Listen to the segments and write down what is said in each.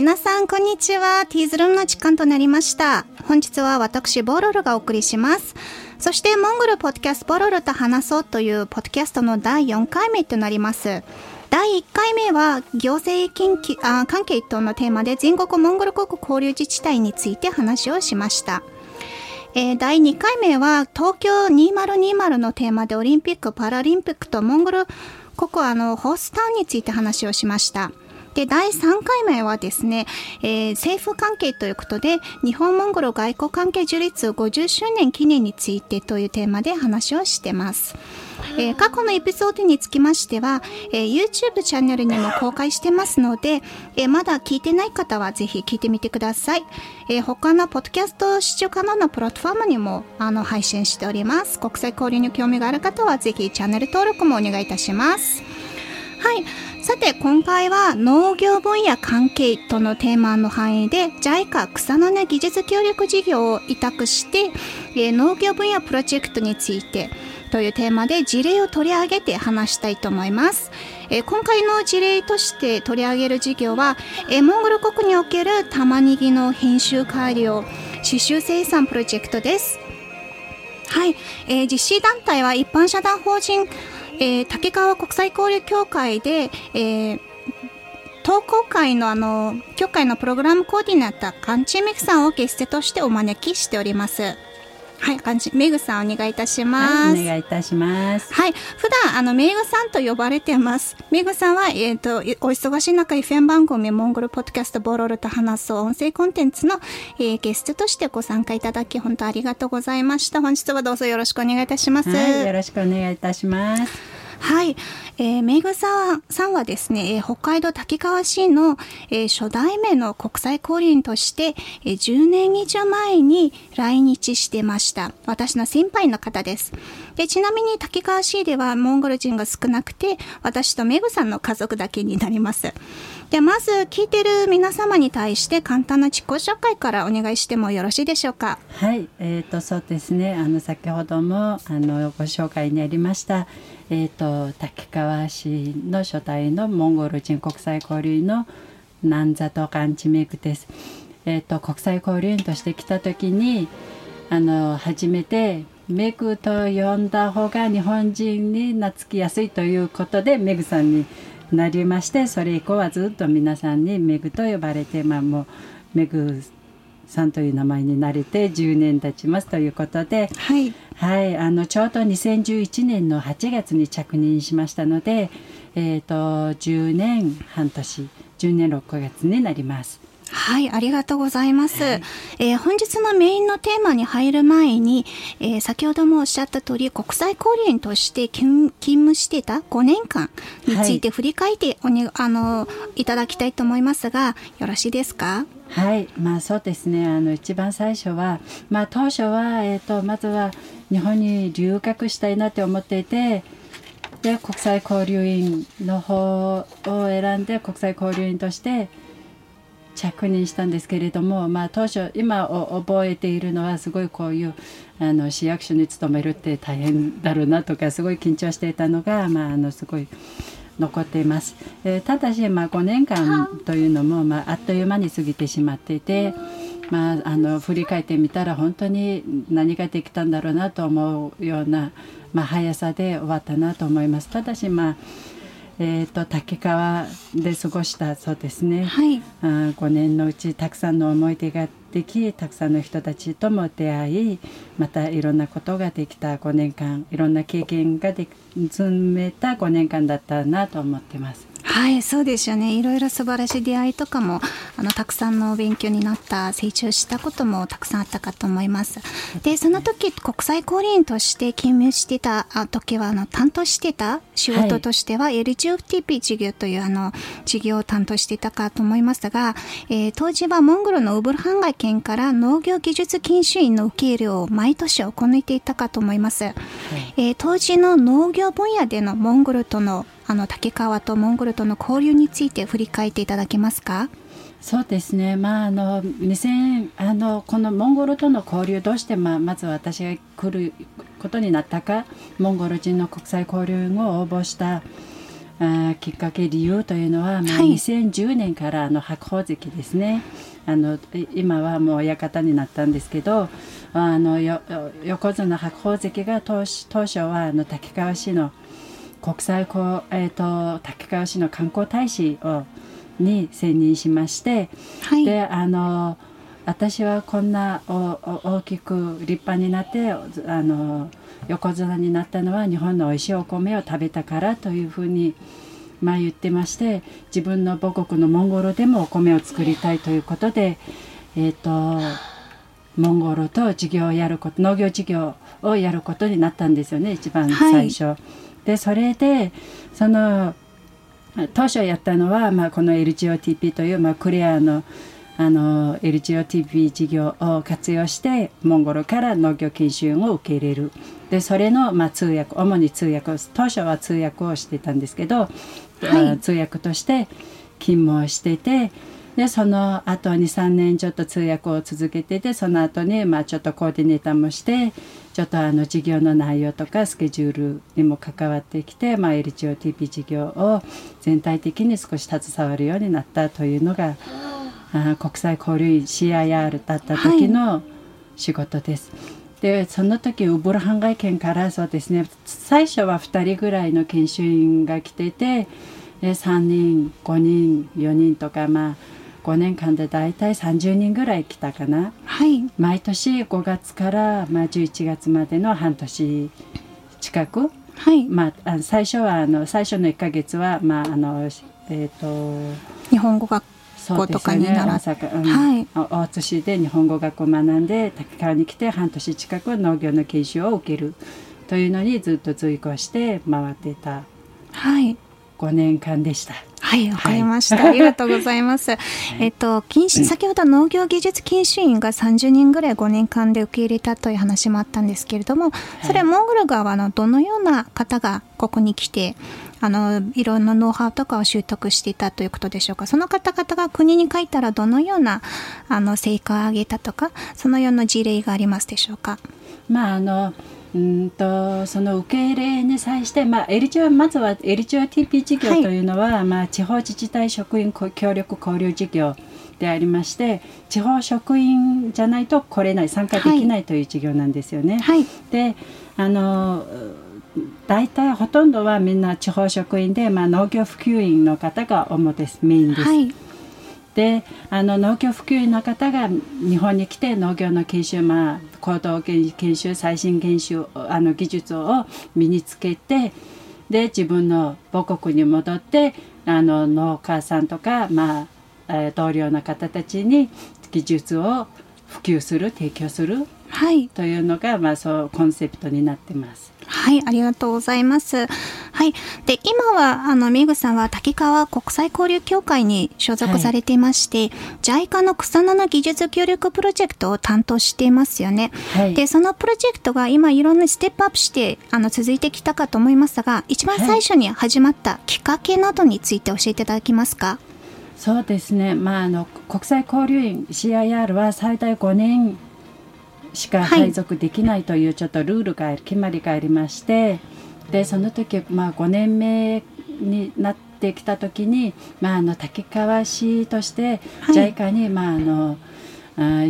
皆さんこんにちは。ティーズルームの時間となりました。本日は私ボロルがお送りします。そしてモンゴルポッドキャストボロルと話そうというポッドキャストの第4回目となります。第1回目は行政関係等のテーマで全国モンゴル国交流自治体について話をしました。第2回目は東京2020のテーマでオリンピック・パラリンピックとモンゴル国ホストタウンについて話をしました。で、第3回目はですね、政府関係ということで日本モンゴル外交関係樹立50周年記念についてというテーマで話をしてます。過去のエピソードにつきましては、YouTube チャンネルにも公開してますので、まだ聞いてない方はぜひ聞いてみてください。他のポッドキャスト視聴可能なプラットフォームにも配信しております。国際交流に興味がある方はぜひチャンネル登録もお願いいたします。はい、さて今回は農業分野関係とのテーマの範囲で JICA 草の根技術協力事業を委託して、農業分野プロジェクトについてというテーマで事例を取り上げて話したいと思います。今回の事例として取り上げる事業は、モンゴル国における玉ねぎの品種改良刺繍生産プロジェクトです。はい、実施団体は一般社団法人竹川国際交流協会で、東高会の協会のプログラムコーディネーターカンチメグさんをゲストとしてお招きしております。はい、カンチメグさんお願いいたします。はい、お願いいたします。はい、普段メグさんと呼ばれてます。メグさんはお忙しい中 FM 番組モンゴルポッドキャストボロルと話そう音声コンテンツの、ゲストとしてご参加いただき本当ありがとうございました。本日はどうぞよろしくお願いいたします。はい、よろしくお願いいたします。はい、メグさんはですね、北海道滝川市の、初代目の国際交流員として、10年以上前に来日してました。私の先輩の方です。で、ちなみに滝川市ではモンゴル人が少なくて、私とメグさんの家族だけになります。で、まず聞いてる皆様に対して簡単な自己紹介からお願いしてもよろしいでしょうか。はい、そうですね、先ほどもご紹介にありました。滝川市の初代のモンゴル人国際交流員のナンザトカンチメグです。国際交流員として来た時に初めてメグと呼んだ方が日本人に懐きやすいということでメグさんになりまして、それ以降はずっと皆さんにメグと呼ばれて、もうメグさんという名前になれて10年経ちますということで、はいはい、ちょうど2011年の8月に着任しましたので、10年6ヶ月になります。はい、ありがとうございます。はい、本日のメインのテーマに入る前に、先ほどもおっしゃった通り、国際交流員として勤務していた5年間について振り返っていただきたいと思いますが、よろしいですか？はい、そうですね。一番最初は、当初は、まずは日本に留学したいなって思っていて、で、国際交流員の方を選んで、国際交流員として、着任したんですけれども、当初今覚えているのはすごいこういう市役所に勤めるって大変だろうなとかすごい緊張していたのが、すごい残っています。ただし、5年間というのも、あっという間に過ぎてしまっていて、振り返ってみたら本当に何ができたんだろうなと思うような、速さで終わったなと思います。ただし、滝川で過ごしたそうですね、はい、5年のうちたくさんの思い出ができ、たくさんの人たちとも出会い、またいろんなことができた5年間、いろんな経験が積めた5年間だったなと思ってます。はい、そうですよね。いろいろ素晴らしい出会いとかも、たくさんの勉強になった、成長したこともたくさんあったかと思います。で、その時、国際交流員として勤務してた時は、担当してた仕事としては、LGFTP 事業という事業を担当していたかと思いますが、当時はモンゴルのウブルハンガイ県から農業技術研修員の受け入れを毎年行っていたかと思います。はい、当時の農業分野でのモンゴルとの竹川とモンゴルとの交流について振り返っていただけますか？そうですね、このモンゴルとの交流、どうして、まず私が来ることになったか、モンゴル人の国際交流を応募したきっかけ理由というのは、まあ、2010年から白鵬関ですね、今はもう親方になったんですけど、横綱白鵬関が当初は滝川市の国際こう、滝川市の観光大使に選任しまして、はい、で私はこんな大きく立派になって横綱になったのは日本のおいしいお米を食べたからというふうに、まあ、言ってまして、自分の母国のモンゴルでもお米を作りたいということで、モンゴルと農業事業をやることになったんですよね、一番最初、はい、でそれで当初やったのは、まあ、この LGOTP という、まあ、クレアのLGOTP 事業を活用してモンゴルから農業研修を受け入れる。でそれの、まあ、主に通訳を、当初は通訳をしてたんですけど、はい、通訳として勤務をしていて、でその後 2,3 年ちょっと通訳を続けていて、その後に、まあ、ちょっとコーディネーターもして、ちょっと事業の内容とかスケジュールにも関わってきて、まあ、LGOTP 事業を全体的に少し携わるようになったというのが国際交流員 CIR だった時の仕事です、はい、でその時ウブルハンガイ県から、そうですね、最初は2人ぐらいの研修員が来ていて、3人5人4人とか、まあ、5年間でだいたい30人ぐらい来たかな、はい、毎年5月から、まあ、11月までの半年近く、はい、まあ、最初の1ヶ月は、まあ日本語学校、そうですね、大阪、大津市で日本語学校を学んで、滝川に来て半年近く農業の研修を受けるというのにずっと随行して回っていた5年間でした。はい、わかりました、はい、ありがとうございます先ほど農業技術研修員が30人ぐらい5年間で受け入れたという話もあったんですけれども、それはモンゴル側のどのような方がここに来ていろんなノウハウとかを習得していたということでしょうか。その方々が国に書いたらどのような成果を上げたとか、そのような事例がありますでしょうか。まあその受け入れに際して、まあ、まずは LGOTP 事業というのは、はい、まあ、地方自治体職員協力交流事業でありまして、地方職員じゃないと来れない、参加できないという事業なんですよね、はい、で大体ほとんどはみんな地方職員で、まあ、農業普及員の方が主です、メインです、はい、で農業普及員の方が日本に来て農業の研修、まあ、行動研修、最新研修、技術を身につけて、で自分の母国に戻って農家さんとか、まあ、同僚の方たちに技術を普及する、提供する、はい、というのが、まあ、そうコンセプトになってます。はい、ありがとうございます、はい、で今はメグさんは滝川国際交流協会に所属されていまして、はい、JICA の草野の技術協力プロジェクトを担当していますよね、はい、でそのプロジェクトが今いろんなステップアップして続いてきたかと思いますが、一番最初に始まったきっかけなどについて教えていただけますか。はい、そうですね、まあ、国際交流員 CIR は最大5年しか配属できないというちょっとルールが、決まりがありまして、でその時、まあ、5年目になってきた時に、まあ、滝川市として JICA に、まあ、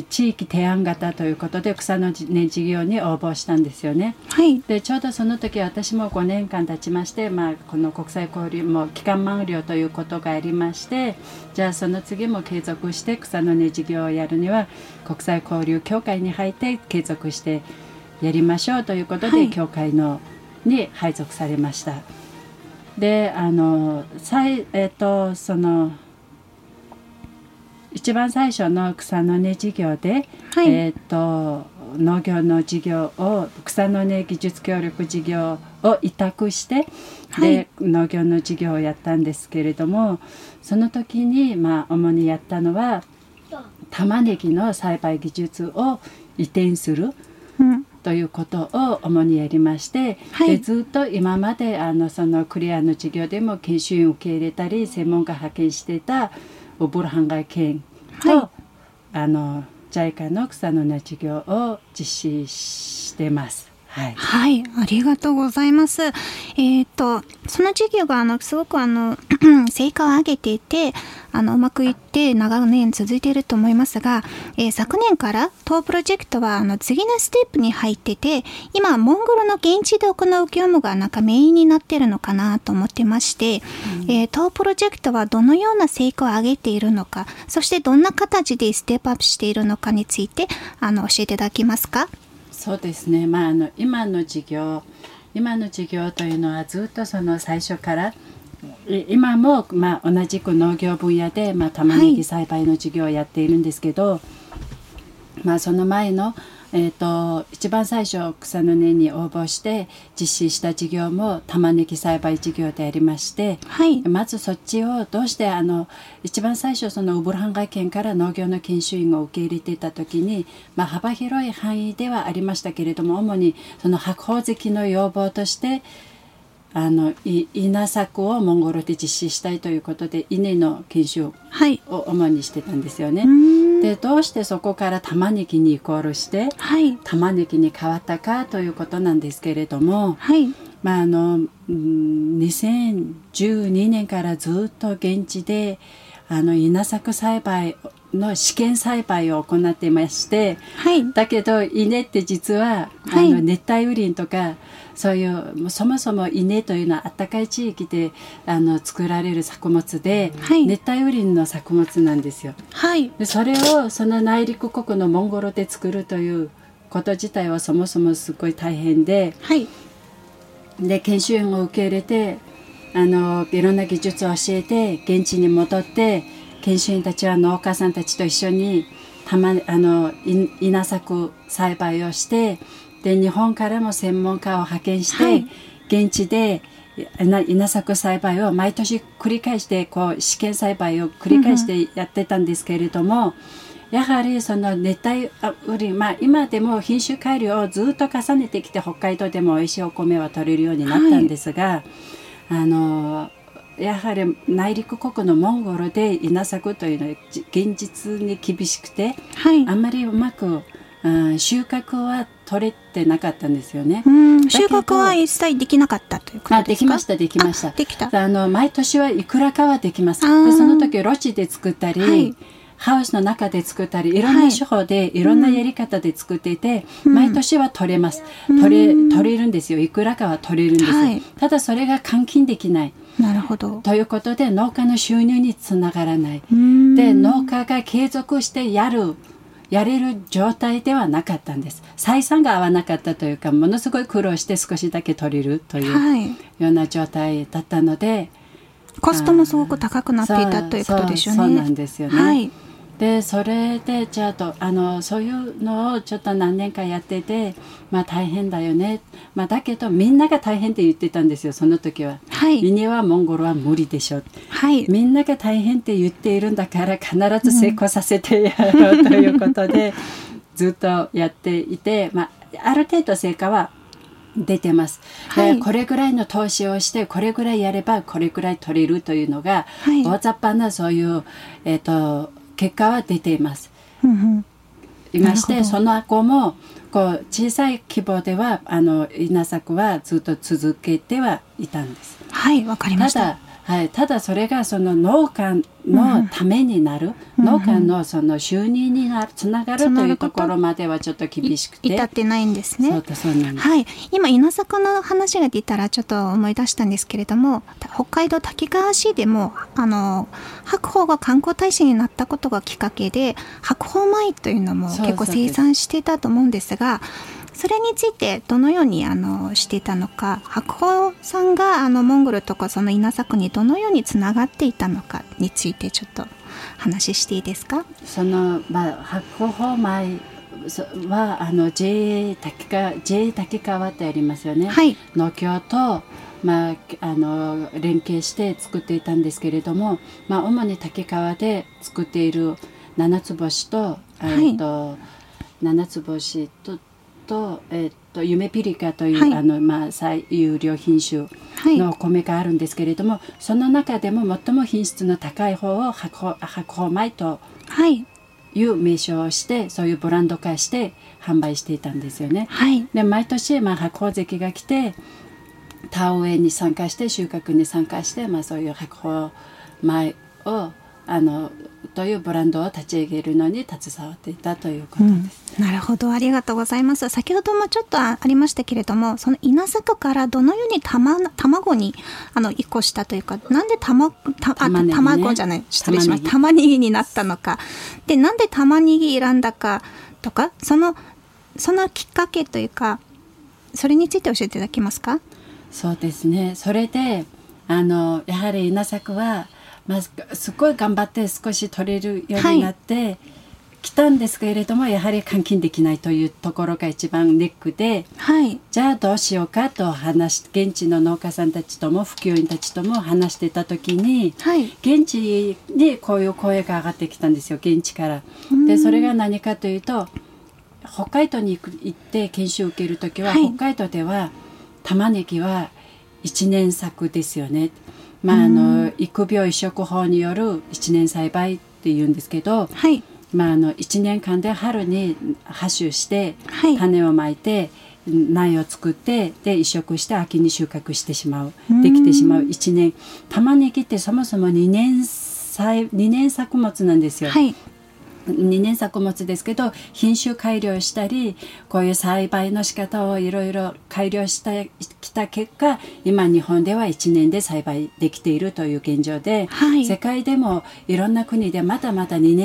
地域提案型ということで草の根事業に応募したんですよね、はい、でちょうどその時私も5年間経ちまして、まあ、この国際交流も期間満了ということがありまして、じゃあその次も継続して草の根事業をやるには国際交流協会に入って継続してやりましょうということで、はい、協会に配属されました。で一番最初の草の根事業で、はい、農業の事業を草の根技術協力事業を委託して、はい、で農業の事業をやったんですけれども、その時に、まあ、主にやったのは玉ねぎの栽培技術を移転するということを主にやりまして、はい、でずっと今までそのクリアの事業でも研修員を受け入れたり専門家派遣していたウブルハンガイ県と、はい、JICA の草の根事業を実施してます。はい、はい、ありがとうございます。その事業がすごく成果を上げていてうまくいって長年続いていると思いますが、昨年から当プロジェクトは次のステップに入ってて、今モンゴルの現地で行う業務がなんかメインになっているのかなと思ってまして、当プロジェクトはどのような成果を上げているのか、そしてどんな形でステップアップしているのかについて教えていただけますか？そうですね、今の事業というのはずっとその最初から今も同じく農業分野で玉ねぎ栽培の事業をやっているんですけど、その前の、一番最初草の根に応募して実施した事業も玉ねぎ栽培事業でありまして、まずそっちをどうして一番最初そのウブランガ県から農業の研修員を受け入れていた時に、幅広い範囲ではありましたけれども、主にその白鵬関の要望として稲作をモンゴルで実施したいということで稲の研修を主にしてたんですよね、でどうしてそこから玉ねぎにイコールして、玉ねぎに変わったかということなんですけれども、2012年からずっと現地で稲作栽培の試験栽培を行っていまして、だけど稲って実は、熱帯雨林とかそういうそもそも稲というのは暖かい地域で作られる作物で、熱帯雨林の作物なんですよ、でそれをその内陸国のモンゴルで作るということ自体はそもそもすごい大変で、で研修員を受け入れていろんな技術を教えて現地に戻って研修員たちは農家さんたちと一緒に稲作栽培をして、で日本からも専門家を派遣して、現地で稲作栽培を毎年繰り返して試験栽培を繰り返してやってたんですけれども、やはりその熱帯雨林、今でも品種改良をずっと重ねてきて北海道でも美味しいお米は取れるようになったんですが、やはり内陸国のモンゴルで稲作というのは現実に厳しくて、あんまりうまく、収穫は取れてなかったんですよね。収穫は一切できなかったということですか？できました。毎年はいくらかはできます。でその時路地で作ったり、ハウスの中で作ったり、いろんな手法でいろんなやり方で作っていて、毎年は取れます、取れるんですよ。いくらかは取れるんです、ただそれが換金できない。なるほど。ということで農家の収入につながらない。で農家が継続してやれる状態ではなかったんです。採算が合わなかったというか、ものすごい苦労して少しだけ取れるという、ような状態だったので、コストもすごく高くなっていたということでしょうね。そうなんですよね、でそれでじゃあそういうのをちょっと何年かやってて、大変だよね、だけどみんなが大変って言ってたんですよ、その時は。稲はモンゴルは無理でしょ、みんなが大変って言っているんだから必ず成功させてやろうということでずっとやっていて、ある程度成果は出てます、これぐらいの投資をしてこれぐらいやればこれぐらい取れるというのが、大雑把なそういう結果は出ています、いまして、その後も小さい規模では稲作はずっと続けてはいたんです。わかりました。ただそれがその農家のためになる、農家のその収入につながるというところまではちょっと厳しくて至ってないんですね。そうなんです、今稲作の話が出たらちょっと思い出したんですけれども、北海道滝川市でも白鵬が観光大使になったことがきっかけで白鵬米というのも結構生産していたと思うんですが、それについてどのようにしていたのか、白鵬さんがモンゴルとかその稲作にどのようにつながっていたのかについてちょっと話していいですか？その、白鵬米はJA 滝川ってありますよね、農協と、連携して作っていたんですけれども、主に滝川で作っている七つ星と、七つ星と夢ピリカという、有料品種のお米があるんですけれども、その中でも最も品質の高い方を白鵬米という名称をして、そういうブランド化して販売していたんですよね、で毎年白鵬関が来て田植えに参加して収穫に参加して、そういう白鳳舞をというブランドを立ち上げるのに携わっていたということです、なるほど、ありがとうございます。先ほどもちょっとありましたけれども、その稲作からどのように卵に移行したというか、なんで卵じゃない失礼しました、玉ねぎになったのかで、なんで玉ねぎ選んだかとか、そのきっかけというか、それについて教えていただけますか？そうですね、それでやはり稲作はすごい頑張って少し取れるようになってきたんですけれども、やはり換金できないというところが一番ネックで、じゃあどうしようかと現地の農家さんたちとも普及員たちとも話してた時に、現地にこういう声が上がってきたんですよ、現地から。でそれが何かというと、北海道に行って研修を受ける時は、北海道では玉ねぎは一年作ですよね。育苗移植法による一年栽培っていうんですけど、1年間で春に播種して、種をまいて苗を作って、で移植して秋に収穫してしまう、できてしまう1年。玉ねぎってそもそも2年作物なんですよ、2年作物ですけど、品種改良したりこういう栽培の仕方をいろいろ改良してきた結果、今日本では1年で栽培できているという現状で、世界でもいろんな国でまだまだ2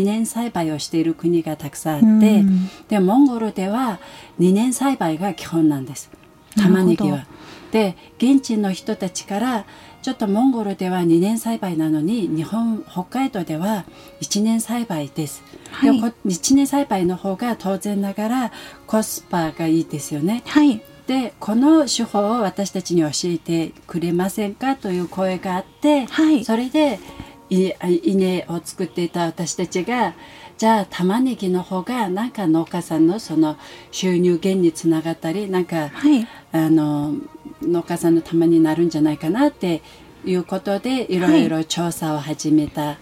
年栽培をしている国がたくさんあって、でモンゴルでは2年栽培が基本なんです、玉ねぎは。で現地の人たちからちょっとモンゴルでは2年栽培なのに北海道では1年栽培です、で1年栽培の方が当然ながらコスパがいいですよね、でこの手法を私たちに教えてくれませんかという声があって、それで稲を作っていた私たちが、じゃあ玉ねぎの方がなんか農家さんのその収入源につながったり、なんか、農家さんのためになるんじゃないかなっていうことで、いろいろ調査を始めた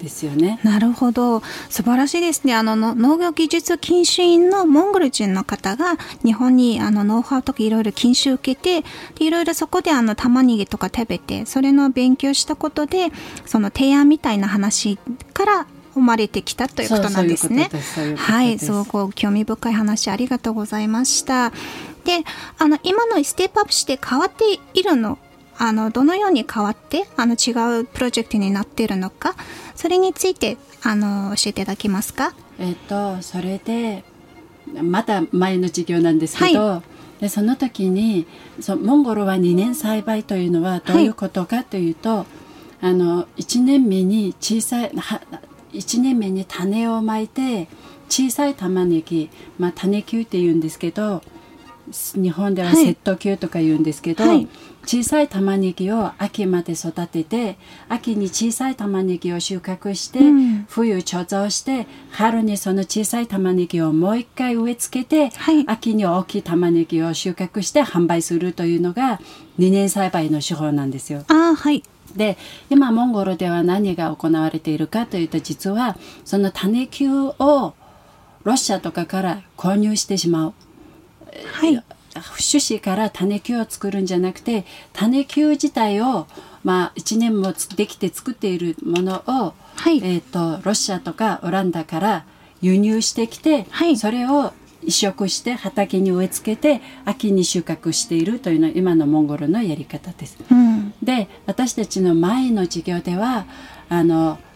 ですよね。なるほど、素晴らしいですね。農業技術研修員のモンゴル人の方が日本にノウハウとかいろいろ研修を受けて、いろいろそこで玉ねぎとか食べて、それの勉強したことで、その提案みたいな話から生まれてきたということなんですね。はい、すごく興味深い話ありがとうございました。で、今のステップアップして変わっているの、どのように変わって違うプロジェクトになっているのか、それについて教えていただけますか？それでまた前の事業なんですけど、でその時にモンゴルは2年栽培というのはどういうことかというと、1年目に種をまいて小さい玉ねぎ、種球っていうんですけど、日本ではセット球とか言うんですけど、小さい玉ねぎを秋まで育てて、秋に小さい玉ねぎを収穫して、冬貯蔵して、春にその小さい玉ねぎをもう一回植え付けて、秋に大きい玉ねぎを収穫して販売するというのが2年栽培の手法なんですよ。で今モンゴルでは何が行われているかというと、実はその種球をロシアとかから購入してしまう。種子から種球を作るんじゃなくて、種球自体を、1年もできて作っているものを、ロシアとかオランダから輸入してきて、それを移植して畑に植え付けて秋に収穫しているというのが今のモンゴルのやり方です、で私たちの前の授業では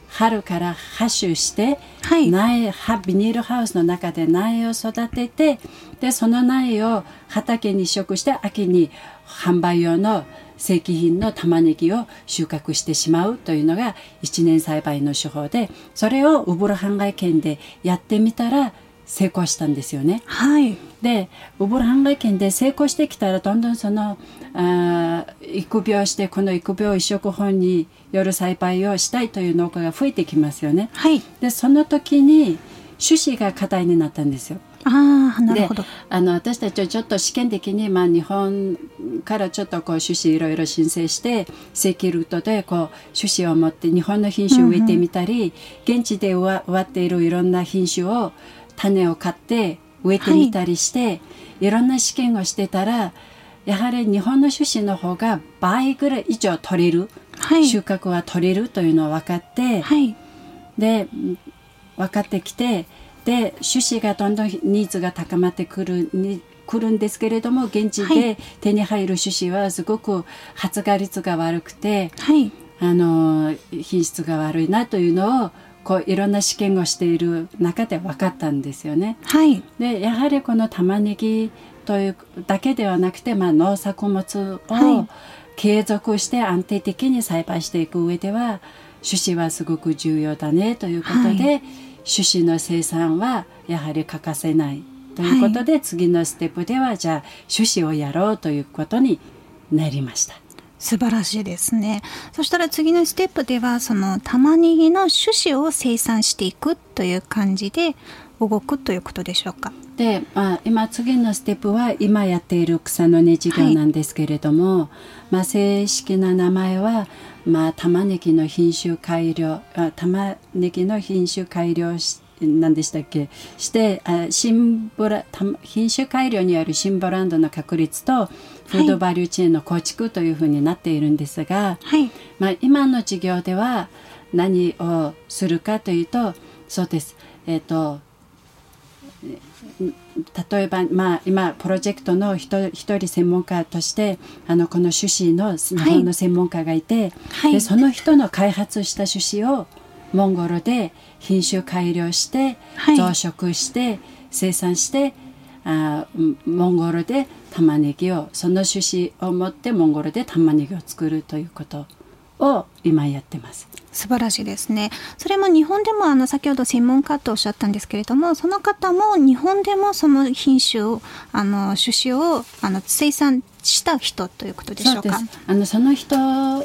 春から播種して、ビニールハウスの中で苗を育てて、でその苗を畑に移植して秋に販売用の正規品の玉ねぎを収穫してしまうというのが1年栽培の手法で、それをウブルハンガイ県でやってみたら成功したんですよね。でウブルハンガイ県で成功してきたら、どんどんその育苗して、この育苗移植法による栽培をしたいという農家が増えてきますよね。でその時に種子が課題になったんですよ。なるほど。で私たちはちょっと試験的に、日本からちょっとこう種子いろいろ申請して、正規ルートでこう種子を持って日本の品種を植えてみたり、現地で植わっているいろんな品種を種を買って植えてみたりして、いろんな試験をしてたら、やはり日本の種子の方が倍ぐらい以上取れる、はい、収穫は取れるというのを分かって、はい、で分かってきて、で種子がどんどんニーズが高まってくるんですけれども、現地で手に入る種子はすごく発芽率が悪くて、はい、品質が悪いなというのをこういろんな試験をしている中で分かったんですよね、はい、でやはりこの玉ねぎというだけではなくて、農作物を継続して安定的に栽培していく上では種子はすごく重要だねということで、はい、種子の生産はやはり欠かせないということで、はい、次のステップではじゃあ種子をやろうということになりました。素晴らしいですね。そしたら次のステップではその玉ねぎの種子を生産していくという感じで動くということでしょうか。で、今次のステップは今やっている草の根事業なんですけれども、はい、正式な名前は、玉ねぎの品種改良、玉ねぎの品種改良何でしたっけして品種改良による新ブランドの確立とフードバリューチェーンの構築というふうになっているんですが、はい、今の事業では何をするかというと、そうです、例えば、今プロジェクトの一人専門家としてこの種子の日本の専門家がいて、はい、でその人の開発した種子をモンゴルで品種改良して、はい、増殖して生産して、モンゴルで玉ねぎをその種子を持ってモンゴルで玉ねぎを作るということを今やってます。素晴らしいですね。それも日本でも先ほど専門家とおっしゃったんですけれども、その方も日本でもその品種を種子を生産した人ということでしょうか。そうです。その人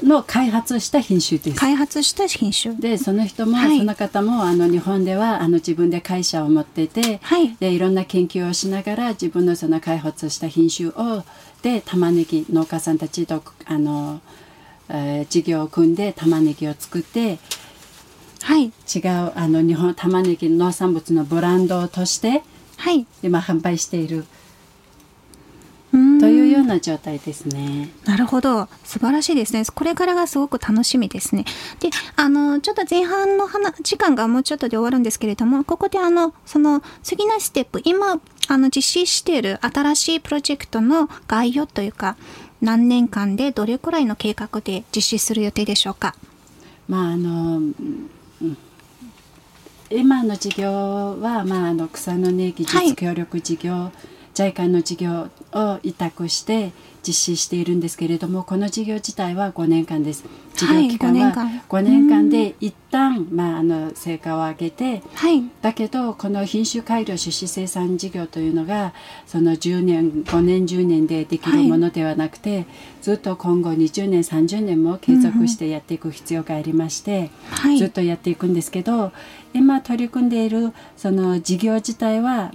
の開発した品種です。開発した品種で、その人も、はい、その方も日本では自分で会社を持っていて、はい、でいろんな研究をしながら自分のその開発した品種をで玉ねぎ農家さんたちと事業を組んで玉ねぎを作って、はい、違う日本玉ねぎ農産物のブランドとして、はい、今販売しているというような状態ですね。なるほど、素晴らしいですね。これからがすごく楽しみですね。で、ちょっと前半の時間がもうちょっとで終わるんですけれども、ここでその次のステップ、今実施している新しいプロジェクトの概要というか、何年間でどれくらいの計画で実施する予定でしょうか。今の事業は、草の根技術協力事業、はい、JICA の事業を委託して実施しているんですけれども、この事業自体は5年間です。事業期間は5年間で一旦、成果を上げて、はい、だけどこの品種改良種子生産事業というのがその5年10年でできるものではなくて、はい、ずっと今後20年30年も継続してやっていく必要がありまして、はい、ずっとやっていくんですけど、今取り組んでいるその事業自体は、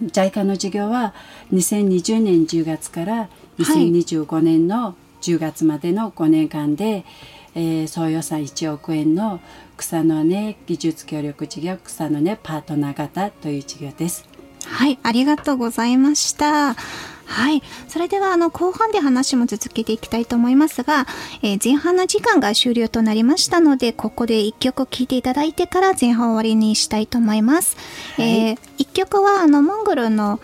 JICA の事業は2020年10月から2025年の10月までの5年間で、総予算1億円の草の根技術協力事業草の根パートナー型という事業です。はい、ありがとうございました。はい、それでは後半で話も続けていきたいと思いますが、前半の時間が終了となりましたので、ここで1曲聴いていただいてから前半終わりにしたいと思います、はい。1曲はモンゴルの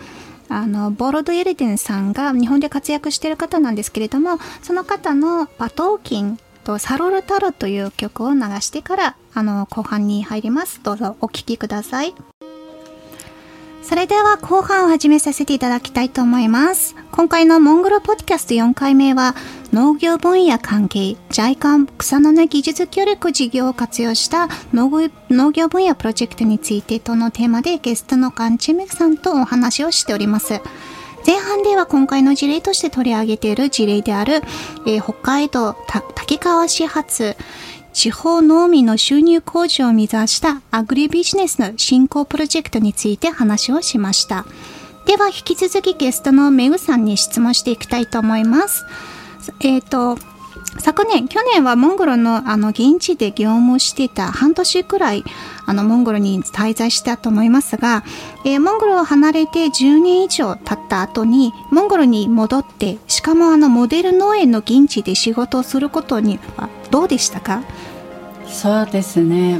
ボロド・エルデンさんが日本で活躍している方なんですけれども、その方のバトーキンとサロルタロという曲を流してから後半に入ります。どうぞお聴きください。それでは後半を始めさせていただきたいと思います。今回のモンゴルポッドキャスト4回目は、農業分野関係 JICA 草の根技術協力事業を活用した農業分野プロジェクトについてとのテーマで、ゲストのカンチメさんとお話をしております。前半では今回の事例として取り上げている事例である、北海道滝川市発地方農民の収入向上を目指したアグリビジネスの振興プロジェクトについて話をしました。では引き続きゲストのメグさんに質問していきたいと思います。去年はモンゴルの現地で業務をしていた半年くらい、モンゴルに滞在したと思いますが、モンゴルを離れて10年以上経った後にモンゴルに戻って、しかもモデル農園の現地で仕事をすることにはどうでしたか？そうですね、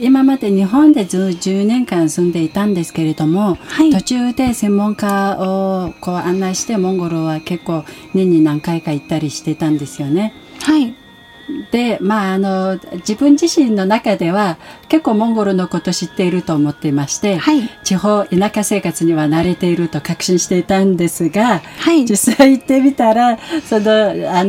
今まで日本で10年間住んでいたんですけれども、はい、途中で専門家をこう案内してモンゴルは結構年に何回か行ったりしてたんですよね。はい。で、自分自身の中では結構モンゴルのこと知っていると思っていまして、はい、地方田舎生活には慣れていると確信していたんですが、はい、実際行ってみたら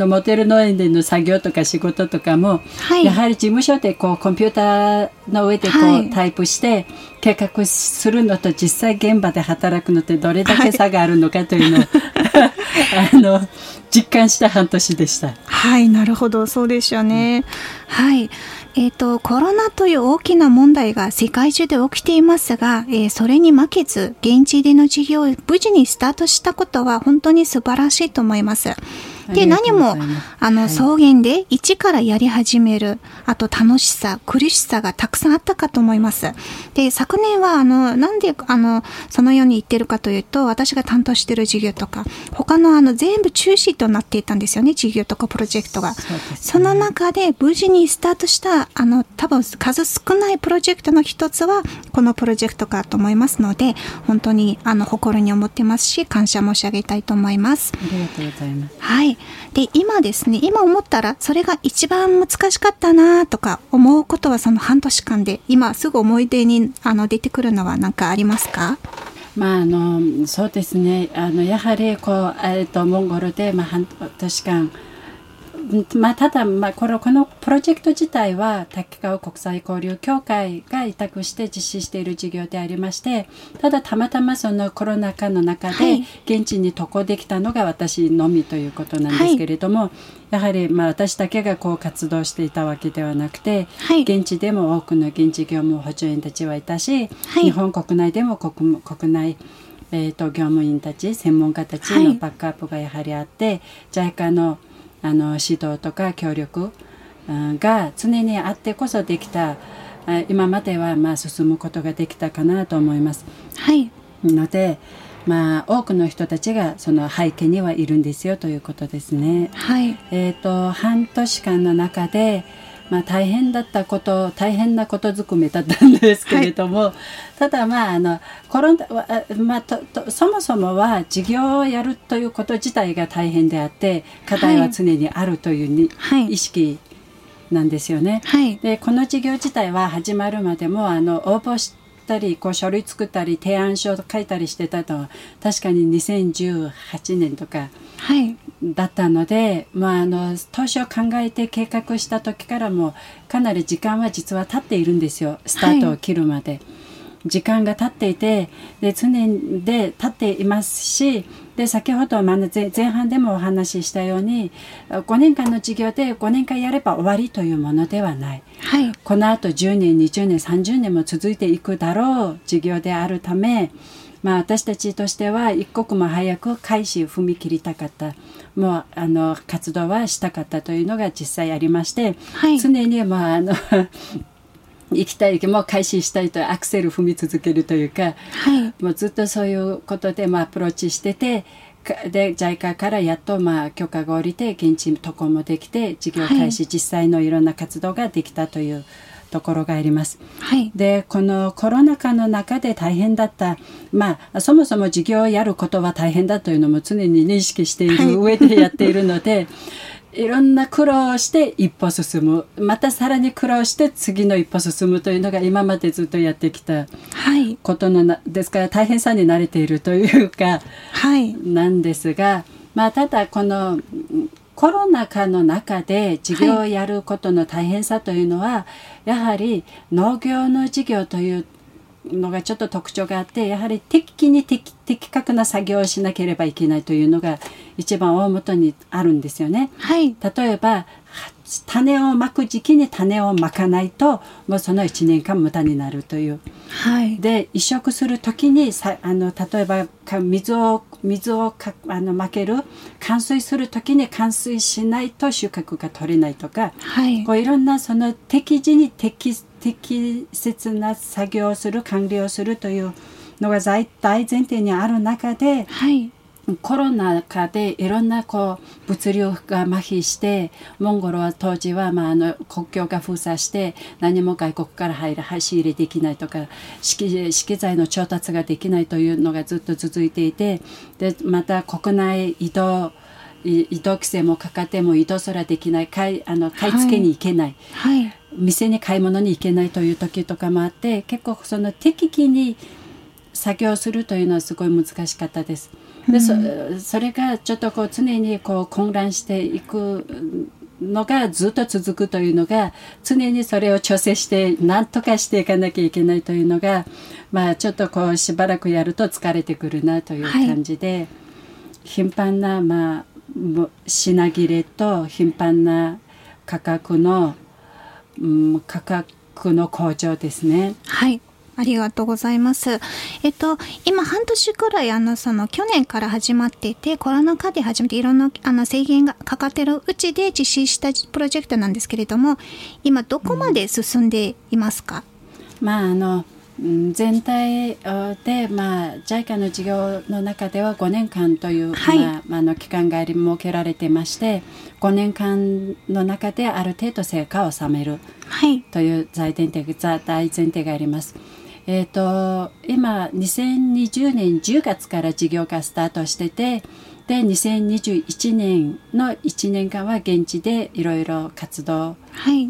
モデル農園での作業とか仕事とかも、はい、やはり事務所でこうコンピューターの上でこう、はい、タイプして計画するのと実際現場で働くのってどれだけ差があるのかというのを、はい、実感した半年でした。はい、なるほど、そうですよね、うん、はい。コロナという大きな問題が世界中で起きていますが、それに負けず現地での事業を無事にスタートしたことは本当に素晴らしいと思います。で、何も草原で一からやり始める、あと楽しさ苦しさがたくさんあったかと思います。で、昨年はなんでそのように言ってるかというと、私が担当している事業とか他の全部中止となっていたんですよね、事業とかプロジェクトが。 その中で無事にスタートした多分数少ないプロジェクトの一つはこのプロジェクトかと思いますので、本当に誇りに思ってますし、感謝申し上げたいと思います。ありがとうございます。はい。で、今ですね、今思ったらそれが一番難しかったなとか思うことは、その半年間で今すぐ思い出に出てくるのは何かありますか？そうですね、やはりモンゴルで、半年間、ただ、このプロジェクト自体は滝川国際交流協会が委託して実施している事業でありまして、ただたまたまそのコロナ禍の中で現地に渡航できたのが私のみということなんですけれども、はい、やはり私だけがこう活動していたわけではなくて、はい、現地でも多くの現地業務補助員たちはいたし、はい、日本国内でも国内業務員たち専門家たちのバックアップがやはりあって、はい、JICA の指導とか協力が常にあってこそできた、今までは進むことができたかなと思います。はい。ので、多くの人たちがその背景にはいるんですよということですね。はい。半年間の中で、大変なことずくめだったんですけれども、はい、ただコロナは、そもそもは事業をやるということ自体が大変であって、課題は常にあるという意識なんですよね、はい、で、この事業自体は始まるまでも応募したり書類作ったり提案書を書いたりしてたと、確かに2018年とか、はいだったので、当初考えて計画した時からもかなり時間は実は経っているんですよ。スタートを切るまで、はい、時間が経っていて、で常にで経っていますし、で先ほど前半でもお話ししたように、5年間の事業で5年間やれば終わりというものではない、はい、このあと10年20年30年も続いていくだろう事業であるため、私たちとしては一刻も早く開始踏み切りたかった、もう活動はしたかったというのが実際ありまして、はい、常に行きたい、もう開始したいとアクセル踏み続けるというか、はい、もうずっとそういうことでアプローチしてて、で JICA からやっと許可が下りて現地渡航もできて事業開始、はい、実際のいろんな活動ができたというところがあります、はい、でこのコロナ禍の中で大変だった、そもそも事業をやることは大変だというのも常に認識している上でやっているので、はい、いろんな苦労をして一歩進む、またさらに苦労して次の一歩進むというのが今までずっとやってきたことですから、大変さに慣れているというか、はい、なんですが、ただこのコロナ禍の中で事業をやることの大変さというのは、はい、やはり農業の事業というのがちょっと特徴があって、やはり的確な作業をしなければいけないというのが一番大元にあるんですよね、はい、例えば種をまく時期に種をまかないともうその1年間無駄になるという、はい、で移植する時に例えば水をまける灌水する時に灌水しないと収穫が取れないとか、はい、こういろんなその適時に 適切な作業をする管理をするというのが大前提にある中で、はいコロナ禍でいろんなこう物流が麻痺してモンゴルは当時は国境が封鎖して何も外国から仕入れできないとか資機材の調達ができないというのがずっと続いていてでまた国内移動規制もかかっても移動すらできない買い付けに行けない、はいはい、店に買い物に行けないという時とかもあって結構その適期に作業するというのはすごい難しかったです。で それがちょっとこう常にこう混乱していくのがずっと続くというのが常にそれを調整して何とかしていかなきゃいけないというのが、まあ、ちょっとこうしばらくやると疲れてくるなという感じで、はい、頻繁な、まあ、品切れと頻繁な価格の向上ですね。はいありがとうございます。今半年くらい去年から始まっていてコロナ禍で始めていろんな制限がかかっているうちで実施したプロジェクトなんですけれども今どこまで進んでいますか？全体で、JICA の事業の中では5年間という、はい期間が設けられてまして5年間の中である程度成果を収めるという大前提があります。今2020年10月から事業がスタートしててで2021年の1年間は現地でいろいろ活動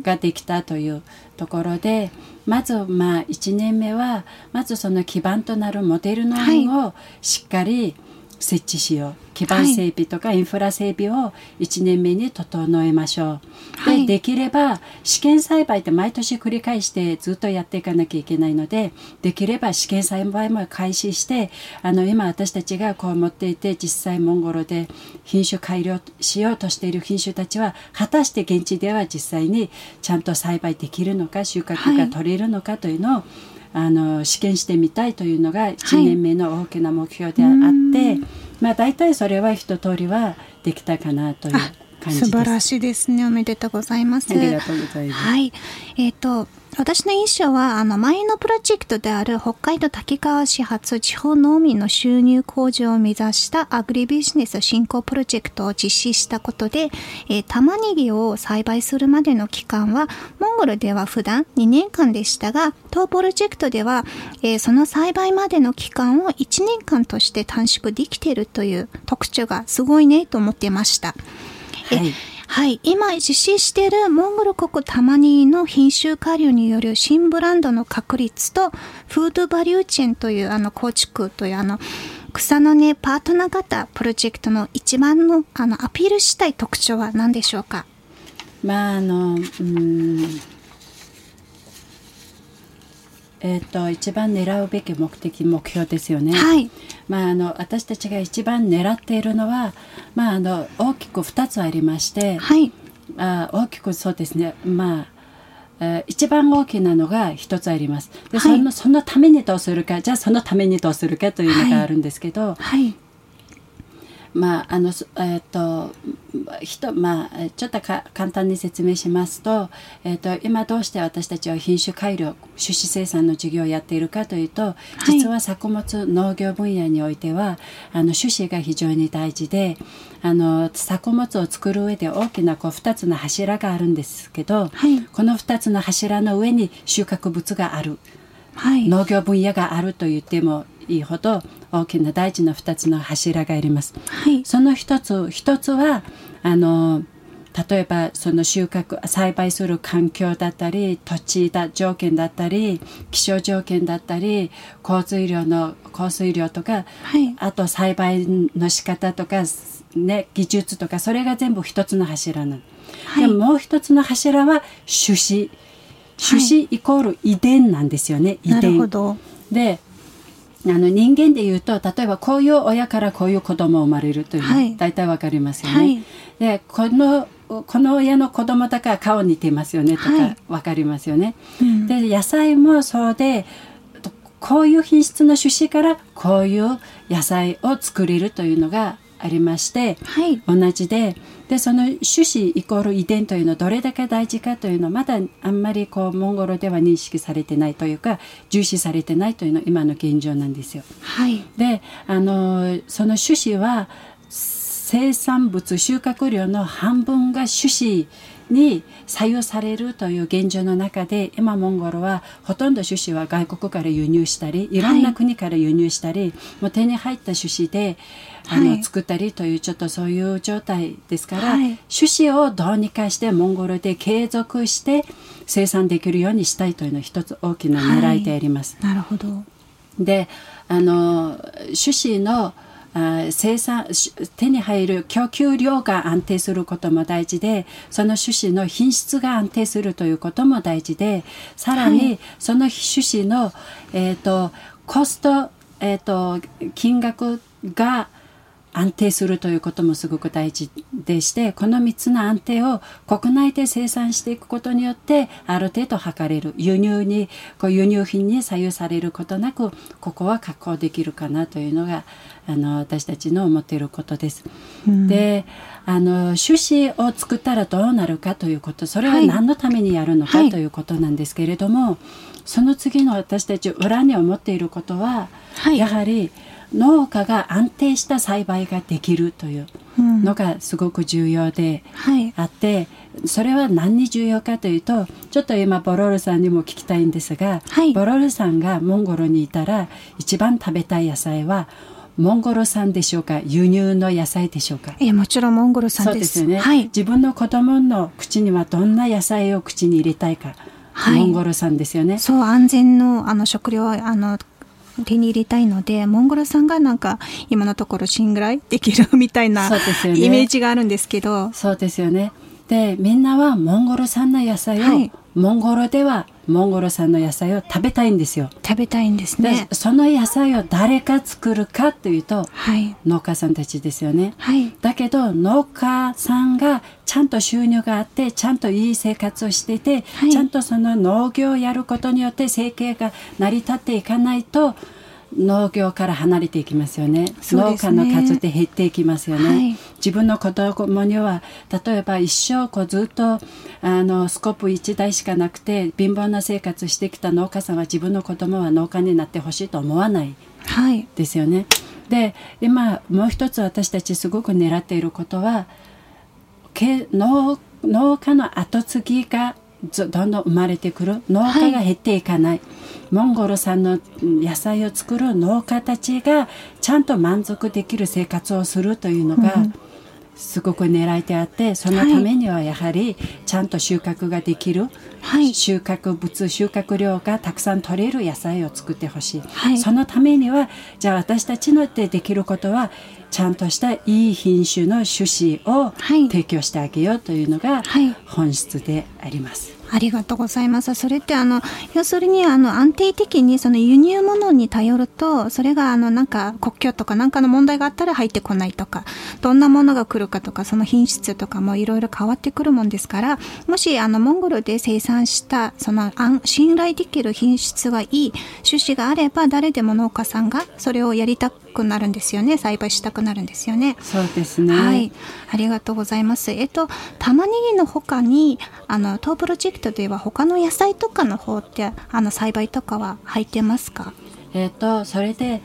ができたというところで、はい、まず1年目はまずその基盤となるモデルの案をしっかり設置しよう、はい、基盤整備とかインフラ整備を1年目に整えましょう、はい、できれば試験栽培って毎年繰り返してずっとやっていかなきゃいけないのでできれば試験栽培も開始して今私たちがこう持っていて実際モンゴルで品種改良しようとしている品種たちは果たして現地では実際にちゃんと栽培できるのか収穫が取れるのかというのを、はい試験してみたいというのが1年目の大きな目標であって、はい大体それは一通りはできたかなという感じです。素晴らしいですね。おめでとうございます。ありがとうございます。はい。私の印象は前のプロジェクトである北海道滝川市発地方農民の収入向上を目指したアグリビジネス振興プロジェクトを実施したことで、玉ねぎを栽培するまでの期間はモンゴルでは普段2年間でしたが当プロジェクトでは、その栽培までの期間を1年間として短縮できているという特徴がすごいねと思っていました。はいはい、今実施しているモンゴル国玉ねぎの品種改良による新ブランドの確立とフードバリューチェーンという構築という草の根パートナー型プロジェクトの一番のアピールしたい特徴は何でしょうか？一番狙うべき目標ですよね。はい。私たちが一番狙っているのは、大きく2つありまして、はい、大きくそうですね。一番大きなのが1つあります。で、はい、そのためにどうするか、じゃあそのためにどうするかというのがあるんですけど、はい。はいちょっと簡単に説明しますと、今どうして私たちは品種改良種子生産の事業をやっているかというと、はい、実は作物農業分野においては種子が非常に大事で作物を作る上で大きなこう2つの柱があるんですけど、はい、この2つの柱の上に収穫物がある、はい、農業分野があると言ってもいいほど大きな大事な2つの柱があります、はい、その一つは例えばその栽培する環境だったり土地条件だったり気象条件だったり降水量とか、はい、あと栽培の仕方とか、ね、技術とかそれが全部一つの柱なの、はい、でももう一つの柱は種子イコール遺伝なんですよね。遺伝なるほど。で人間でいうと、例えばこういう親からこういう子供生まれるというのは、はい、大体わかりますよね、はい、でこの親の子供だから顔似てますよねとかわかりますよね、はい、うん、で野菜もそうで、こういう品質の種子からこういう野菜を作れるというのがありまして、はい、同じでその種子イコール遺伝というのはどれだけ大事かというのはまだあんまりモンゴルでは認識されてないというか重視されてないというのが今の現状なんですよ、はい、でその種子は生産物収穫量の半分が種子に採用されるという現状の中で、今モンゴルはほとんど種子は外国から輸入したりいろんな国から輸入したり、はい、もう手に入った種子ではい、作ったりというちょっとそういう状態ですから、はい、種子をどうにかしてモンゴルで継続して生産できるようにしたいというのが一つ大きな狙いであります、はい、なるほど。で種子の生産手に入る供給量が安定することも大事で、その種子の品質が安定するということも大事で、さらにその種子の、コスト、金額が安定するということもすごく大事でして、この3つの安定を国内で生産していくことによってある程度測れる輸入品に左右されることなくここは確保できるかなというのが私たちの思っていることです、うん、で種子を作ったらどうなるかということ、それは何のためにやるのか、はい、ということなんですけれども、その次の私たち裏に思っていることは、はい、やはり農家が安定した栽培ができるというのがすごく重要であって、うん、はい、それは何に重要かというと、ちょっと今ボロールさんにも聞きたいんですが、はい、ボロールさんがモンゴルにいたら一番食べたい野菜はモンゴル産でしょうか、輸入の野菜でしょうか。いや、もちろんモンゴル産です。そうですよね、はい、自分の子供の口にはどんな野菜を口に入れたいか、はい、モンゴル産ですよね。そう、安全の、食料は手に入れたいので、モンゴル産がなんか今のところ信頼できるみたいな、ね、イメージがあるんですけど。そうですよね。で、みんなはモンゴル産の野菜を、はい、モンゴルではモンゴル産の野菜を食べたいんですよ。食べたいんですね。で、その野菜を誰が作るかというと、はい、農家さんたちですよね、はい、だけど農家さんがちゃんと収入があって、ちゃんといい生活をしていて、はい、ちゃんとその農業をやることによって生計が成り立っていかないと農業から離れていきますよね。農家の数って減っていきますよね、はい、自分の子供には例えば一生ずっとスコープ1台しかなくて貧乏な生活してきた農家さんは、自分の子供は農家になってほしいと思わないですよね、はい、で、今もう一つ私たちすごく狙っていることは、農家の後継ぎがどんどん生まれてくる、農家が減っていかない、はい、モンゴル産の野菜を作る農家たちがちゃんと満足できる生活をするというのがすごく狙いであって、うん、そのためにはやはりちゃんと収穫ができる、はい、収穫量がたくさん取れる野菜を作ってほしい、はい、そのためにはじゃあ私たちのでできることはちゃんとしたいい品種の種子を提供してあげようというのが本質であります、はいはい、ありがとうございます。それって要するに安定的にその輸入物に頼ると、それがなんか国境とかなんかの問題があったら入ってこないとか、どんなものが来るかとか、その品質とかもいろいろ変わってくるもんですから、もしモンゴルで生産したその信頼できる品質がいい種子があれば、誰でも農家さんがそれをやりたくなるんですよね。栽培したくなるんですよね。そうですね。はい、ありがとうございます。玉ねぎの他に当プロジェクト例えば他の野菜とかの方って栽培とかは入ってますか？それで、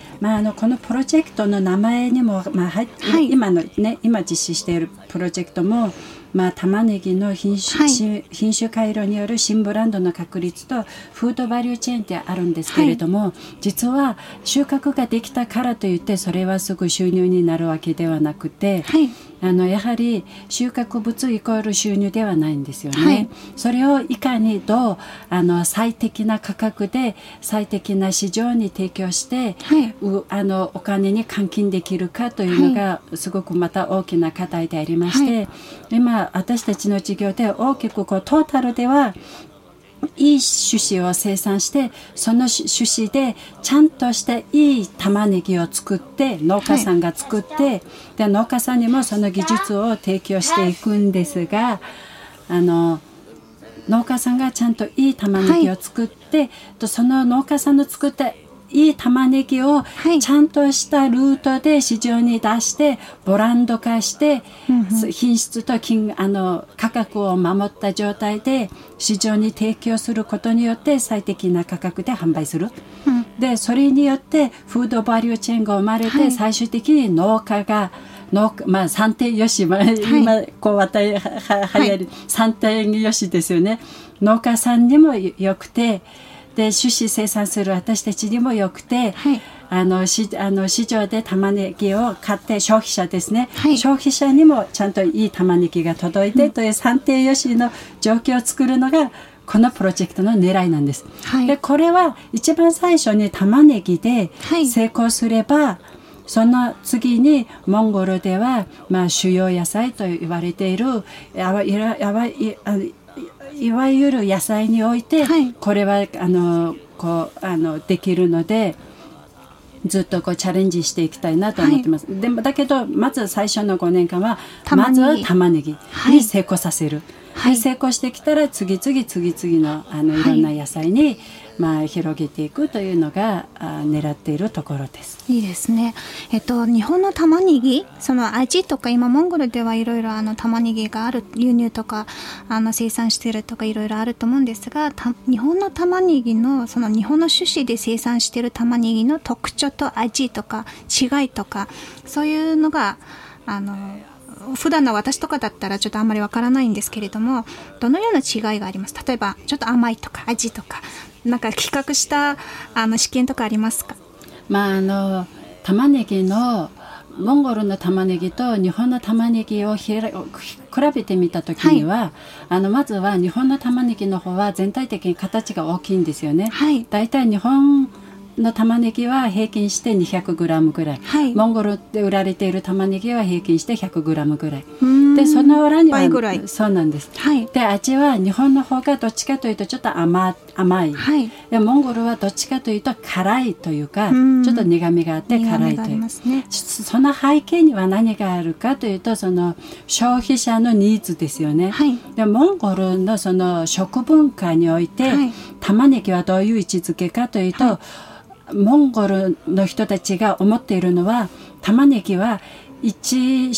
このプロジェクトの名前にも、はい、今実施しているプロジェクトも、玉ねぎの品種改良による新ブランドの確立とフードバリューチェーンってあるんですけれども、はい、実は収穫ができたからといってそれはすぐ収入になるわけではなくて、はい、やはり収穫物イコール収入ではないんですよね、はい、それをいかにどう最適な価格で最適な市場に提供して、はい、お金に換金できるかというのがすごくまた大きな課題でありまして、はい、今私たちの事業で大きくトータルではいい種子を生産してその種子でちゃんとしていい玉ねぎを作って農家さんが作って、はい、で農家さんにもその技術を提供していくんですが、農家さんがちゃんといい玉ねぎを作って、はい、その農家さんの作ったいい玉ねぎをちゃんとしたルートで市場に出してブランド化して品質と価格を守った状態で市場に提供することによって最適な価格で販売する、うん、でそれによってフードバリューチェーンが生まれて最終的に農家が三点よし、今こう流行り三点よしですよね。農家さんにもよくてで種子生産する私たちにもよくて、はい、市場で玉ねぎを買って消費者ですね、はい、消費者にもちゃんといい玉ねぎが届いて、うん、という三定良しの状況を作るのがこのプロジェクトの狙いなんです、はい、でこれは一番最初に玉ねぎで成功すれば、はい、その次にモンゴルでは、主要野菜と言われているいわゆる野菜において、はい、これはできるのでずっとチャレンジしていきたいなと思ってます、はい、でもだけどまず最初の5年間はまずは玉ねぎに成功させる、はい、成功してきたら次々のいろんな野菜に、はい広げていくというのが狙っているところです。いいですね。日本の玉ねぎその味とか今モンゴルではいろいろ玉ねぎがある輸入とか生産してるとかいろいろあると思うんですが日本の玉ねぎのその日本の種子で生産してる玉ねぎの特徴と味とか違いとかそういうのが普段の私とかだったらちょっとあんまりわからないんですけれどもどのような違いがあります？例えばちょっと甘いとか味とかなんか比較した試験とかありますか？玉ねぎのモンゴルの玉ねぎと日本の玉ねぎを比べてみたときには、はい、まずは日本の玉ねぎの方は全体的に形が大きいんですよね、はい、だいたい日本の玉ねぎは平均して 200g ぐらい、はい、モンゴルで売られている玉ねぎは平均して 100g ぐらいでその裏には倍ぐらいそうなんです、はい、で味は日本の方がどっちかというとちょっと甘い、はい、でモンゴルはどっちかというと辛いというかちょっと苦みがあって辛いという、ね、その背景には何があるかというとその消費者のニーズですよね、はい、でモンゴルのその食文化において、はい、玉ねぎはどういう位置づけかというと、はいモンゴルの人たちが思っているのは玉ねぎは一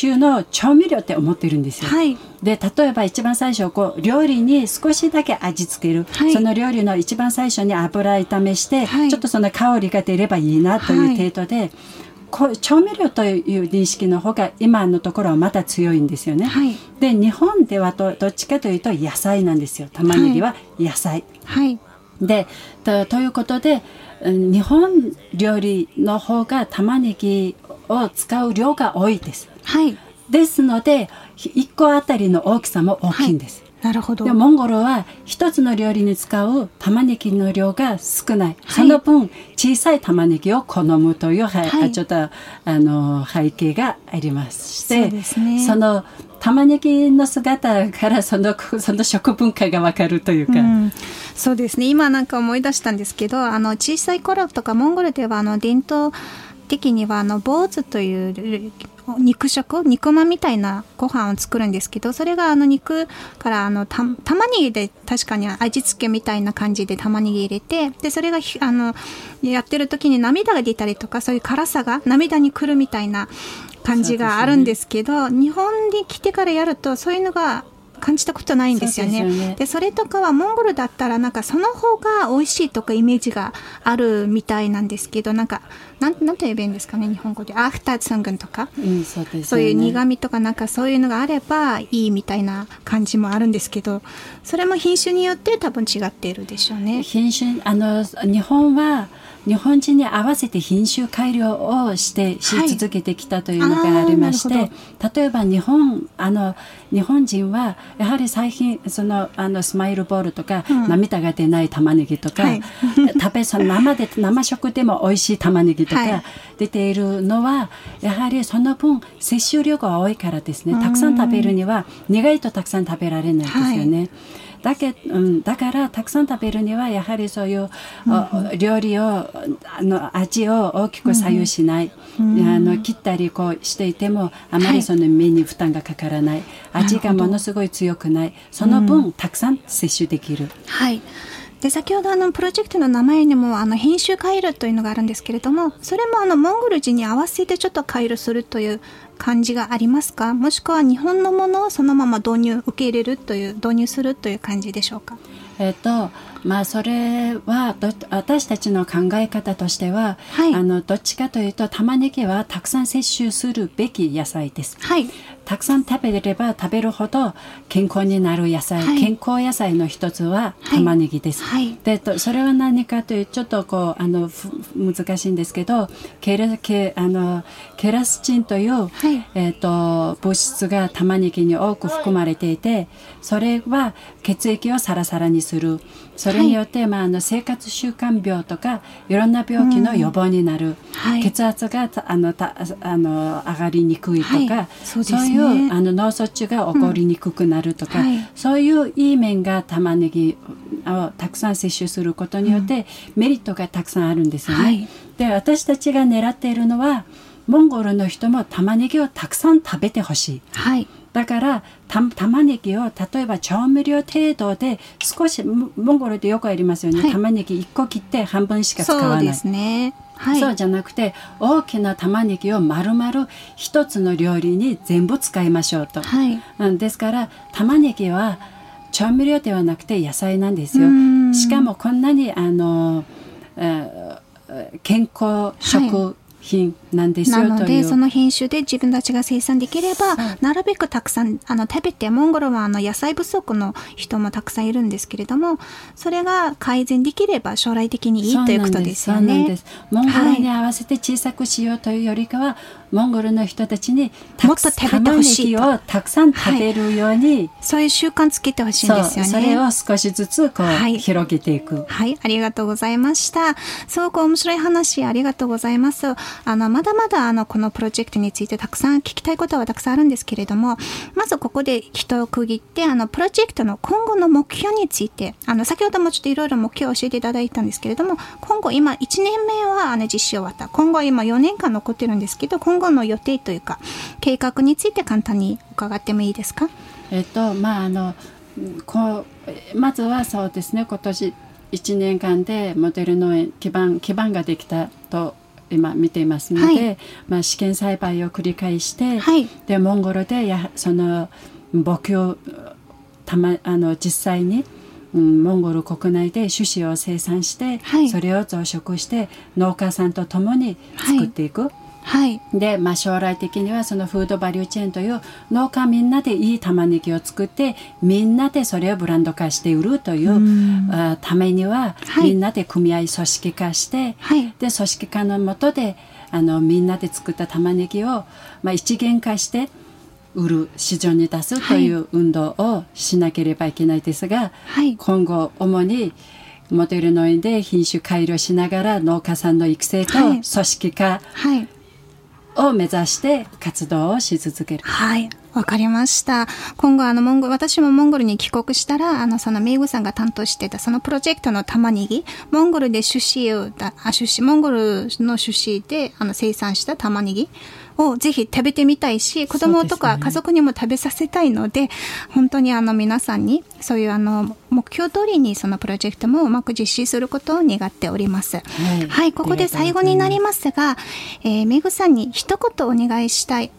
種の調味料って思ってるんですよ、はい、で例えば一番最初料理に少しだけ味付ける、はい、その料理の一番最初に油炒めして、はい、ちょっとその香りが出ればいいなという程度で、はい、調味料という認識の方が今のところはまだ強いんですよね、はい、で日本ではどっちかというと野菜なんですよ玉ねぎは野菜、はいはい、でということで日本料理の方が玉ねぎを使う量が多いです、はい、ですので1個あたりの大きさも大きいんです、はいなるほど。でモンゴルは一つの料理に使う玉ねぎの量が少ない、はい、その分小さい玉ねぎを好むという、はい、ちょっと背景がありましてそうですね、その玉ねぎの姿からその食文化がわかるというか、うん、そうですね今なんか思い出したんですけど小さい頃とかモンゴルでは伝統的にはボーズという肉まんみたいなご飯を作るんですけどそれが肉から玉ねぎで確かに味付けみたいな感じで玉ねぎ入れてでそれがやってる時に涙が出たりとかそういう辛さが涙にくるみたいな感じがあるんですけど日本に来てからやるとそういうのが感じたことないんですよね。そうですよね。でそれとかはモンゴルだったらなんかその方が美味しいとかイメージがあるみたいなんですけどなんて言えばいいんですかね日本語でアフターツングンとか、うん、そうですよね。そういう苦味とかなんかそういうのがあればいいみたいな感じもあるんですけどそれも品種によって多分違っているでしょうね。品種日本は日本人に合わせて品種改良をしてし続けてきたというのがありまして、はい、例えば日本人はやはり最近スマイルボールとか、うん、涙が出ない玉ねぎとか、はい、生食でも美味しい玉ねぎとか、はい、出ているのはやはりその分摂取量が多いからですねたくさん食べるには苦いとたくさん食べられないですよね、はいだからたくさん食べるにはやはりそういう、うん、料理を味を大きく左右しない、うん、切ったりこうしていてもあまりその目に負担がかからない、はい、味がものすごい強くない、その分、うん、たくさん摂取できる。はい。で先ほどプロジェクトの名前にも編集回路というのがあるんですけれども、それもモンゴル人に合わせてちょっと回路するという感じがありますか、もしくは日本のものをそのまま受け入れるという導入するという感じでしょうか。それは私たちの考え方としては、はい、どっちかというと玉ねぎはたくさん摂取するべき野菜です、はい、たくさん食べれば食べるほど健康になる野菜、はい、健康野菜の一つは玉ねぎです、はいはい。でそれは何かというちょっとこう難しいんですけどケラスチンという、はい、物質が玉ねぎに多く含まれていて、それは血液をサラサラにする、それによって、はい、生活習慣病とかいろんな病気の予防になる、うん、はい、血圧が上がりにくいとか、はい、そういう脳卒中が起こりにくくなるとか、うん、はい、そういういい面が玉ねぎをたくさん摂取することによって、うん、メリットがたくさんあるんですよね、はい。で私たちが狙っているのはモンゴルの人も玉ねぎをたくさん食べてほしい、はい。だから玉ねぎを例えば調味料程度で少しモンゴルでよくありますよね、はい、玉ねぎ1個切って半分しか使わない、そうですね、はい、そうじゃなくて大きな玉ねぎを丸々一つの料理に全部使いましょうと、はい、ですから玉ねぎは調味料ではなくて野菜なんですよ。しかもこんなに健康食、はい、品なんですよという。なのでその品種で自分たちが生産できれば、はい、なるべくたくさん食べて、モンゴルは野菜不足の人もたくさんいるんですけれども、それが改善できれば将来的にいいということですよね。そうなんです。モンゴルに合わせて小さくしようというよりかは、はい、モンゴルの人たちにもっと食べてほしいと、玉ねぎをたくさん食べるように、はい、そういう習慣つけてほしいんですよね。 それを少しずつこう、はい、広げていく、はい、ありがとうございました。すごく面白い話ありがとうございます。まだまだこのプロジェクトについてたくさん聞きたいことはたくさんあるんですけれども、まずここで一を区切ってプロジェクトの今後の目標について先ほどもちょっといろいろ目標を教えていただいたんですけれども、今後今1年目は実施終わった、今後今4年間残ってるんですけど、今後の予定というか計画について簡単に伺ってもいいですか。まずはそうですね、今年1年間でモデル農園基盤ができたと今見ていますので、はい、試験栽培を繰り返して、はい、でモンゴルでその牧羊実際に、モンゴル国内で種子を生産して、はい、それを増殖して農家さんと共に作っていく、はいはい、で、将来的にはそのフードバリューチェーンという農家みんなでいい玉ねぎを作ってみんなでそれをブランド化して売るというためには、はい、みんなで組合組織化して、はい、で組織化の下でみんなで作った玉ねぎを、一元化して売る市場に出すという運動をしなければいけないですが、はい、今後主にモデル農園で品種改良しながら農家さんの育成と組織化、はいはいを目指して活動をし続ける。はい、わかりました。今後私もモンゴルに帰国したらそのメイグさんが担当してたそのプロジェクトの玉ねぎ、モンゴルでモンゴルの種子で生産した玉ねぎをぜひ食べてみたいし、子供とか家族にも食べさせたいので、本当に皆さんにそういう目標通りにそのプロジェクトもうまく実施することを願っております、はい、はい。ここで最後になりますが、めぐさんに一言お願いしたい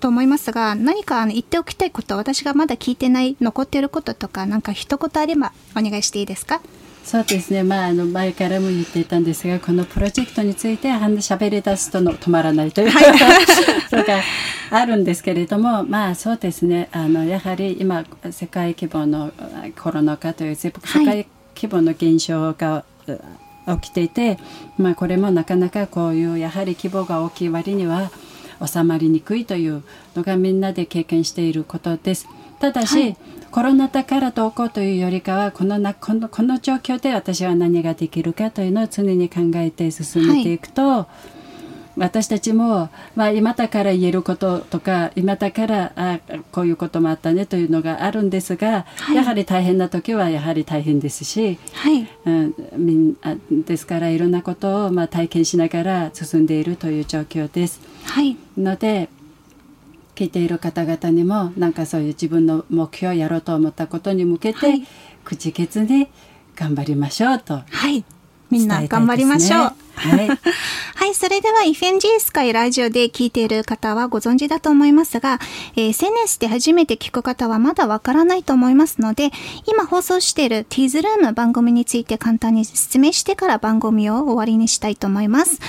と思いますが、何か言っておきたいこと、私がまだ聞いてない残っていることとか、何か一言あればお願いしていいですか。そうですね、前からも言っていたんですが、このプロジェクトについて喋り出すと止まらないというか、はい、それがあるんですけれども、そうですね、やはり今世界規模のコロナ禍という世界規模の現象が起きていて、これもなかなかこういうやはり規模が大きい割には収まりにくいというのがみんなで経験していることです。ただし、はい、コロナだからどうこうというよりかはこの状況で私は何ができるかというのを常に考えて進めていくと、私たちも、今だから言えることとか、今だからこういうこともあったねというのがあるんですが、はい、やはり大変な時はやはり大変ですし、はい、ですからいろんなことを体験しながら進んでいるという状況です、はい、ので聞いている方々にもなんかそういう自分の目標をやろうと思ったことに向けて、はい、口訣で頑張りましょうと、はい、みんな頑張りましょう、はいはい、それではイフェンジースカイラジオで聞いている方はご存知だと思いますが、SNS で初めて聞く方はまだわからないと思いますので、今放送しているティーズルーム番組について簡単に説明してから番組を終わりにしたいと思います、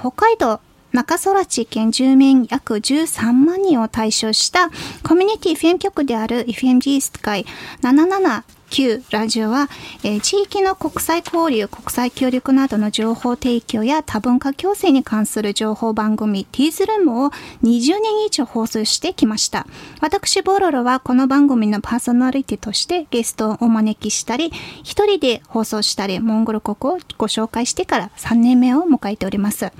北海道中空知県住民約13万人を対象したコミュニティ FM 局である FMG スカイ779ラジオは、地域の国際交流、国際協力などの情報提供や多文化共生に関する情報番組ティーズルームを20年以上放送してきました。私ボロロはこの番組のパーソナリティとしてゲストをお招きしたり、一人で放送したり、モンゴル国をご紹介してから3年目を迎えております。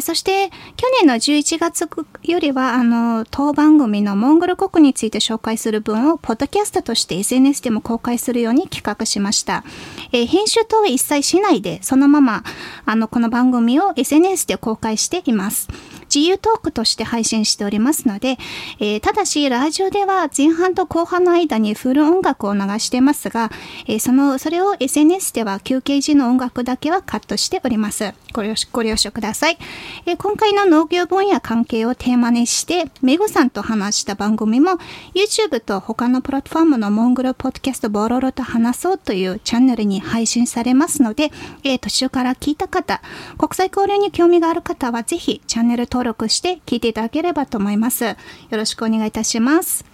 そして去年の11月よりは当番組のモンゴル国について紹介する文をポッドキャストとして SNS でも公開するように企画しました、編集等は一切しないでそのままこの番組を SNS で公開しています。自由トークとして配信しておりますので、ただしラジオでは前半と後半の間にフル音楽を流していますが、それを SNS では休憩時の音楽だけはカットしております。ご了承ください。今回の農業分野関係をテーマにしてメグさんと話した番組も YouTube と他のプラットフォームのモンゴルポッドキャストボロロと話そうというチャンネルに配信されますので、途中から聞いた方、国際交流に興味がある方はぜひチャンネル登録して聞いていただければと思います。よろしくお願いいたします。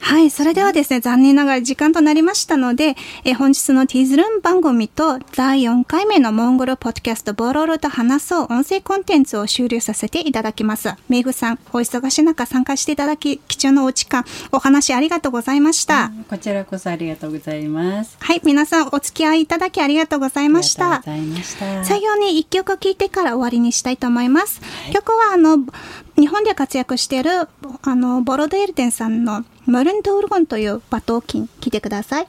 はい、それではですね、残念ながら時間となりましたので、本日のティーズルーム番組と第4回目のモンゴルポッドキャストボロロと話そう音声コンテンツを終了させていただきます。メグさん、お忙しい中参加していただき、貴重なお時間、お話ありがとうございました。こちらこそありがとうございます。はい、皆さんお付き合いいただきありがとうございました。最後に1曲聴いてから終わりにしたいと思います。はい、曲は日本で活躍しているボロドエルデンさんのマルンドウルゴンという馬頭琴、聴いてください。